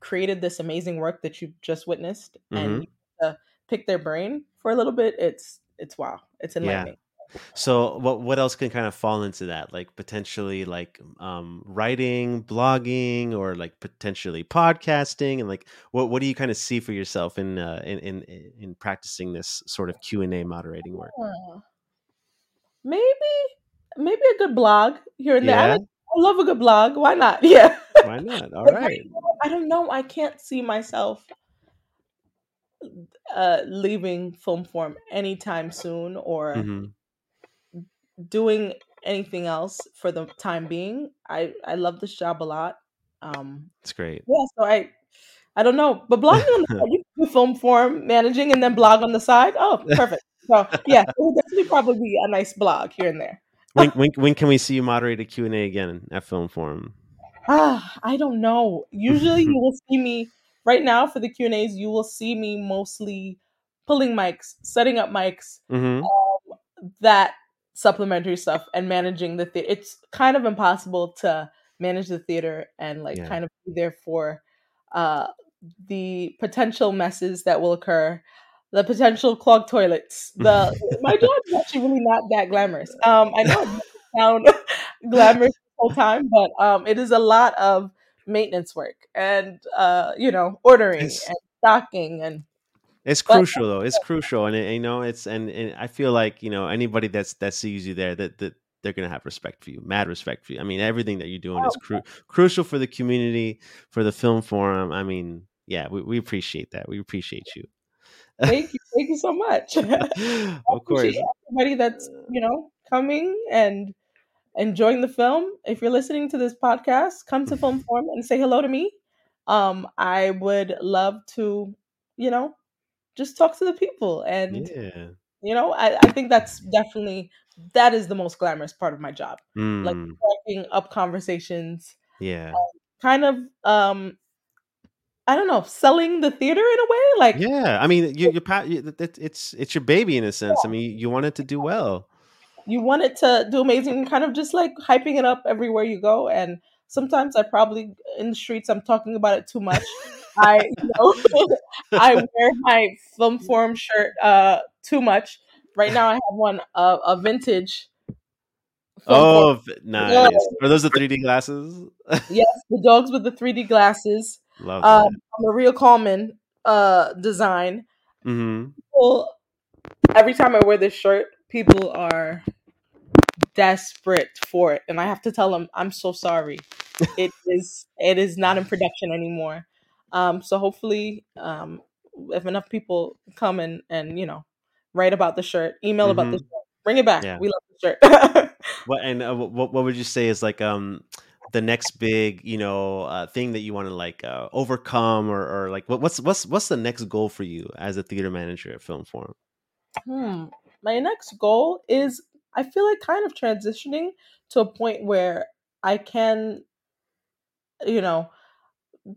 created this amazing work that you just witnessed mm-hmm. and you get to pick their brain for a little bit, it's it's wow it's enlightening. Yeah. So what what else can kind of fall into that, like potentially like um writing, blogging, or like potentially podcasting? And like what what do you kind of see for yourself in uh in in, in practicing this sort of Q and A moderating work? uh, maybe maybe a good blog here and yeah. there. I love a good blog. Why not? Yeah, why not? All right. I don't know, I can't see myself uh leaving Film Forum anytime soon or mm-hmm. doing anything else for the time being. I I love this job a lot. Um it's great. Yeah, so I I don't know, but blogging on the side, you can do Film Forum managing and then blog on the side. Oh, perfect. So yeah, it would definitely probably be a nice blog here and there. When when, when can we see you moderate a Q and A again at Film Forum? Ah, I don't know. Usually you will see me right now for the Q and A's, you will see me mostly pulling mics, setting up mics, mm-hmm. um, that supplementary stuff and managing the theater. It's kind of impossible to manage the theater and like yeah. kind of be there for uh, the potential messes that will occur, the potential clogged toilets. The My job is actually really not that glamorous. Um, I know it doesn't sound glamorous whole time, but um it is a lot of maintenance work and uh you know ordering it's, and stocking and It's crucial but, though. It's crucial, and it, you know, it's and, and I feel like, you know, anybody that's that sees you there, that that they're gonna have respect for you, mad respect for you. I mean, everything that you're doing oh, is cru- crucial for the community, for the Film Forum. I mean, yeah, we, we appreciate that. We appreciate you. Thank you, thank you so much. Of course, everybody that's you know coming and enjoying the film. If you're listening to this podcast, come to Film Forum and say hello to me. Um, I would love to, you know. Just talk to the people. And, yeah. you know, I, I think that's definitely, that is the most glamorous part of my job. Mm. Like, cracking up conversations. Yeah. Um, kind of, um, I don't know, selling the theater in a way. Like, yeah. I mean, you, you're, it's, it's your baby in a sense. Yeah. I mean, you want it to do well. You want it to do amazing, kind of just like hyping it up everywhere you go. And sometimes I probably, in the streets, I'm talking about it too much. I you know, I wear my Film Forum shirt uh, too much. Right now I have one, uh, a vintage. Oh, nice. Yeah. Are those the three D glasses? Yes, the dogs with the three D glasses. Love that. Um, Maria Coleman uh, design. Mm-hmm. People, every time I wear this shirt, people are desperate for it. And I have to tell them, I'm so sorry. It is, it is not in production anymore. Um, so hopefully, um, if enough people come and, and, you know, write about the shirt, email mm-hmm. about the shirt, bring it back. Yeah. We love the shirt. What and uh, what what would you say is like um the next big you know uh, thing that you want to like uh, overcome or or like what, what's what's what's the next goal for you as a theater manager at Film Forum? Hmm. My next goal is I feel like kind of transitioning to a point where I can, you know.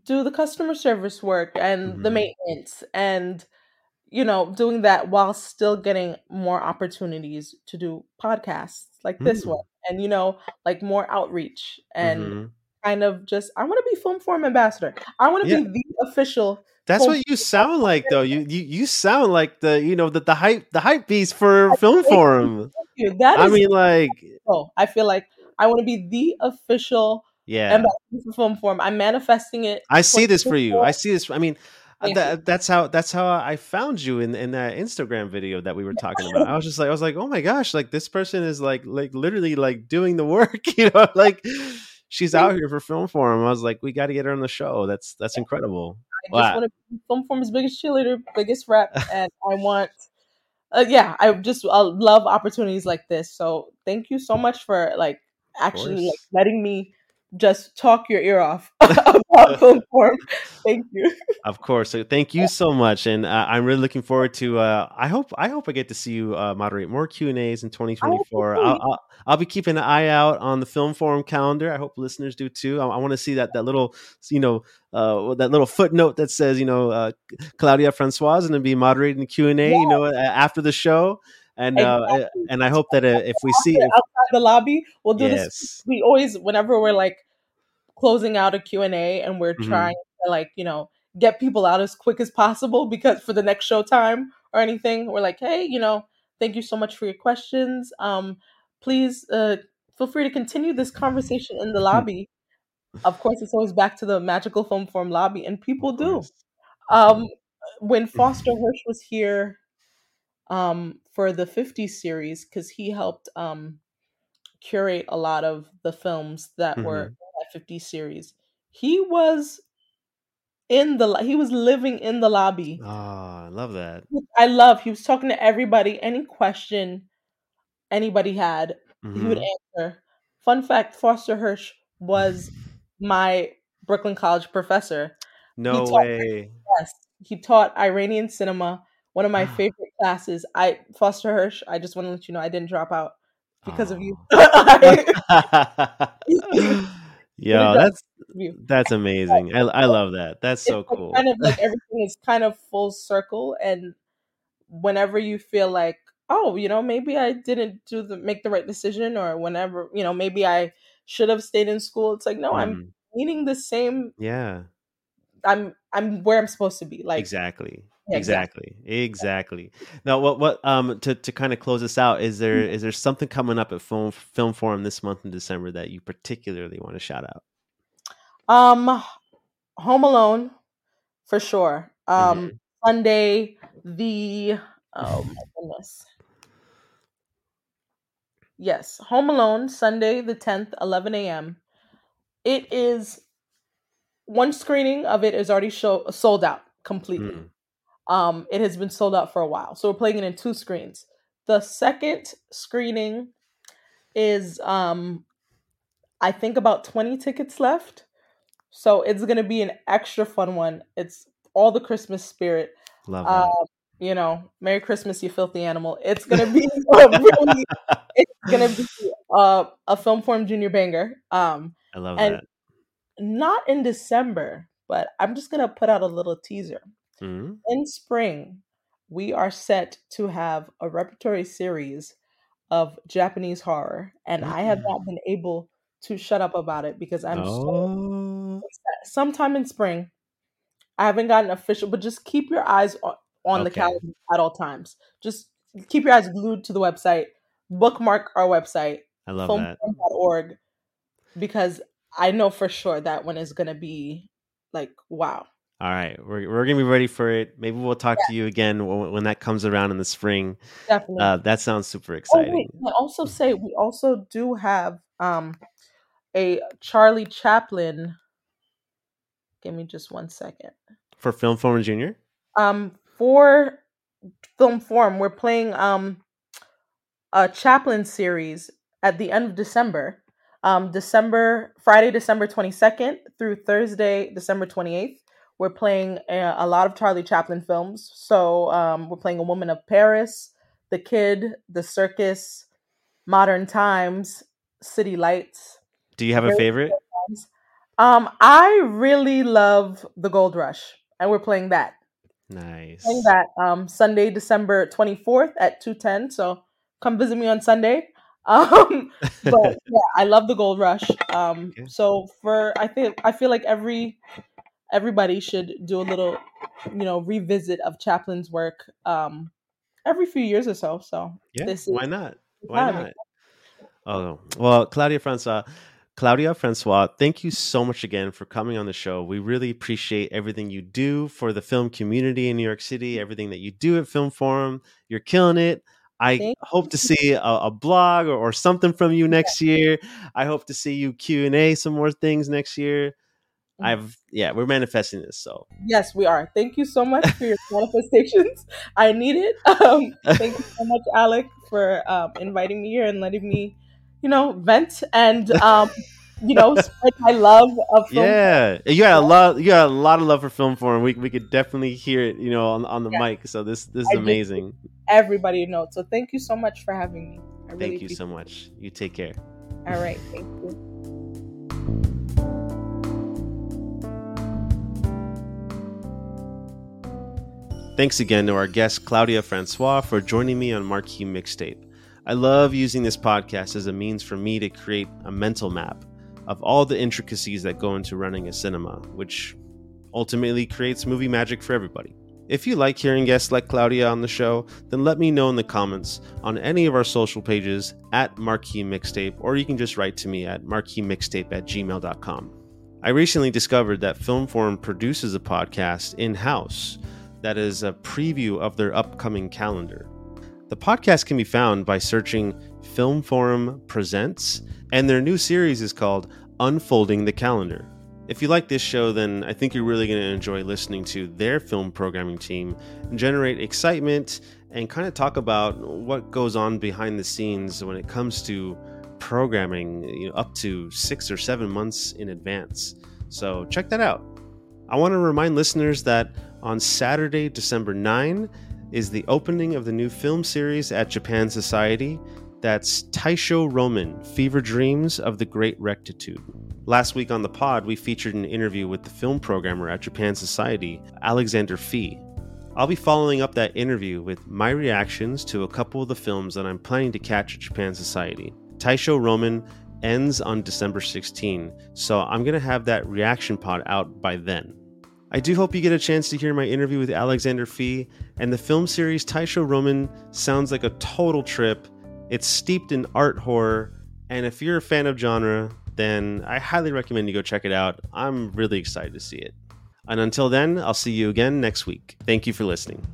do the customer service work and mm-hmm. the maintenance and, you know, doing that while still getting more opportunities to do podcasts like mm-hmm. this one and, you know, like more outreach and mm-hmm. kind of just, I want to be Film Forum ambassador. I want to yeah. be the official. That's what you sound ambassador. Like, though. You, you, you sound like the, you know, the, the hype, the hype beast for I Film Forum. You. That I is mean, like, oh, I feel like I want to be the official Yeah, and Film Forum. I'm manifesting it. I see this for you. I see this. I mean, that, that's how that's how I found you in, in that Instagram video that we were talking about. I was just like, I was like, oh my gosh, like this person is like, like literally like doing the work, you know, like she's out here for Film Forum. I was like, we got to get her on the show. That's that's incredible. I just wow. want to be Film Forum's biggest cheerleader, biggest rep, and I want. Uh, yeah, I just I love opportunities like this. So thank you so much for like actually like letting me. Just talk your ear off about Film Forum. Thank you. Of course. So thank you so much, and uh, I'm really looking forward to. Uh, I hope I hope I get to see you uh, moderate more Q and A's in twenty twenty-four. I'll, I'll I'll be keeping an eye out on the Film Forum calendar. I hope listeners do too. I, I want to see that that little you know uh, that little footnote that says you know uh, Claudia Francois is going to be moderating Q and A. You know uh, after the show. And exactly. uh, and I hope that uh, if we see if, outside the lobby, we'll do yes. this. We always, whenever we're like closing out a Q and A, and we're mm-hmm. trying to like you know get people out as quick as possible because for the next showtime or anything, we're like, hey, you know, thank you so much for your questions. Um, please uh, feel free to continue this conversation in the lobby. Of course, it's always back to the magical Film Forum lobby, and people do. Um, when Foster Hirsch was here. Um, for the fifties series, because he helped um, curate a lot of the films that mm-hmm. were in that fifties series. He was in the he was living in the lobby. Oh, I love that. I love. He was talking to everybody. Any question anybody had, mm-hmm. he would answer. Fun fact: Foster Hirsch was my Brooklyn College professor. No he way. Taught, yes, he taught Iranian cinema. One of my favorite classes. I Foster Hirsch. I just want to let you know I didn't drop out because oh. of you. Yo, that's that's amazing. I I love that. That's so it's cool. Kind of like everything is kind of full circle, and whenever you feel like, oh, you know, maybe I didn't do the make the right decision, or whenever you know, maybe I should have stayed in school. It's like, no, mm. I'm meaning the same. Yeah, I'm I'm where I'm supposed to be. Like exactly. Exactly. Exactly. Now, what what um to, to kind of close this out, is there mm-hmm. is there something coming up at Film Film Forum this month in December that you particularly want to shout out? Um, Home Alone, for sure. Um, mm-hmm. Sunday, the, oh my goodness. Yes, Home Alone, Sunday the tenth, eleven a.m. It is, one screening of it is already show, sold out completely. Mm. Um, it has been sold out for a while. So we're playing it in two screens. The second screening is, um, I think, about twenty tickets left. So it's going to be an extra fun one. It's all the Christmas spirit. Love um, it. You know, Merry Christmas, you filthy animal. It's going to be a really, it's going to be a, a Film Forum Junior banger. Um, I love and that. Not in December, but I'm just going to put out a little teaser. Mm-hmm. In spring, we are set to have a repertory series of Japanese horror, and mm-hmm. I have not been able to shut up about it because I'm oh. so sometime in spring. I haven't gotten official, but just keep your eyes on, on okay. the calendar at all times. Just keep your eyes glued to the website. Bookmark our website. I love that. film forum dot org, because I know for sure that one is going to be like, wow. All right. We're, we're going to be ready for it. Maybe we'll talk yeah. to you again when, when that comes around in the spring. Definitely. Uh, that sounds super exciting. Oh, wait. I also say we also do have um, a Charlie Chaplin. Give me just one second. For Film Forum Junior? Um, for Film Forum, we're playing um, a Chaplin series at the end of December. Um, December Friday, December twenty-second through Thursday, December twenty-eighth. We're playing a, a lot of Charlie Chaplin films. So um, we're playing A Woman of Paris, The Kid, The Circus, Modern Times, City Lights. Do you have a favorite? Um, I really love The Gold Rush, and we're playing that. Nice. We're playing that um, Sunday, December twenty-fourth at two ten. So come visit me on Sunday. Um, but yeah, I love The Gold Rush. Um, okay. So for I think I feel like every. Everybody should do a little, you know, revisit of Chaplin's work um, every few years or so. So yeah, this why not? Why not? Oh well, Claudia Francois, Claudia Francois, thank you so much again for coming on the show. We really appreciate everything you do for the film community in New York City. Everything that you do at Film Forum, you're killing it. I Thank hope you. to see a, a blog or, or something from you next yeah. year. I hope to see you Q and A some more things next year. I've yeah, we're manifesting this. So yes, we are. Thank you so much for your manifestations. I need it. Um, thank you so much, Alec, for um, inviting me here and letting me, you know, vent and um, you know, spread my love of film. Yeah, forum. you got a lot. You got a lot of love for Film Forum. We we could definitely hear it, you know, on on the yeah. mic. So this this is I amazing. Everybody knows. So thank you so much for having me. I thank really you so much. You take care. All right. Thank you. Thanks again to our guest, Claudia Francois, for joining me on Marquee Mixtape. I love using this podcast as a means for me to create a mental map of all the intricacies that go into running a cinema, which ultimately creates movie magic for everybody. If you like hearing guests like Claudia on the show, then let me know in the comments on any of our social pages at Marquee Mixtape, or you can just write to me at marquee mixtape at gmail dot com. I recently discovered that Film Forum produces a podcast in-house that is a preview of their upcoming calendar. The podcast can be found by searching Film Forum Presents, and their new series is called Unfolding the Calendar. If you like this show, then I think you're really going to enjoy listening to their film programming team generate excitement and kind of talk about what goes on behind the scenes when it comes to programming, you know, up to six or seven months in advance. So check that out. I want to remind listeners that on Saturday, December ninth, is the opening of the new film series at Japan Society. That's Taisho Roman, Fever Dreams of the Great Rectitude. Last week on the pod, we featured an interview with the film programmer at Japan Society, Alexander Fee. I'll be following up that interview with my reactions to a couple of the films that I'm planning to catch at Japan Society. Taisho Roman ends on December sixteenth, so I'm going to have that reaction pod out by then. I do hope you get a chance to hear my interview with Alexander Fee, and the film series Taisho Roman sounds like a total trip. It's steeped in art horror, and if you're a fan of genre, then I highly recommend you go check it out. I'm really excited to see it. And until then, I'll see you again next week. Thank you for listening.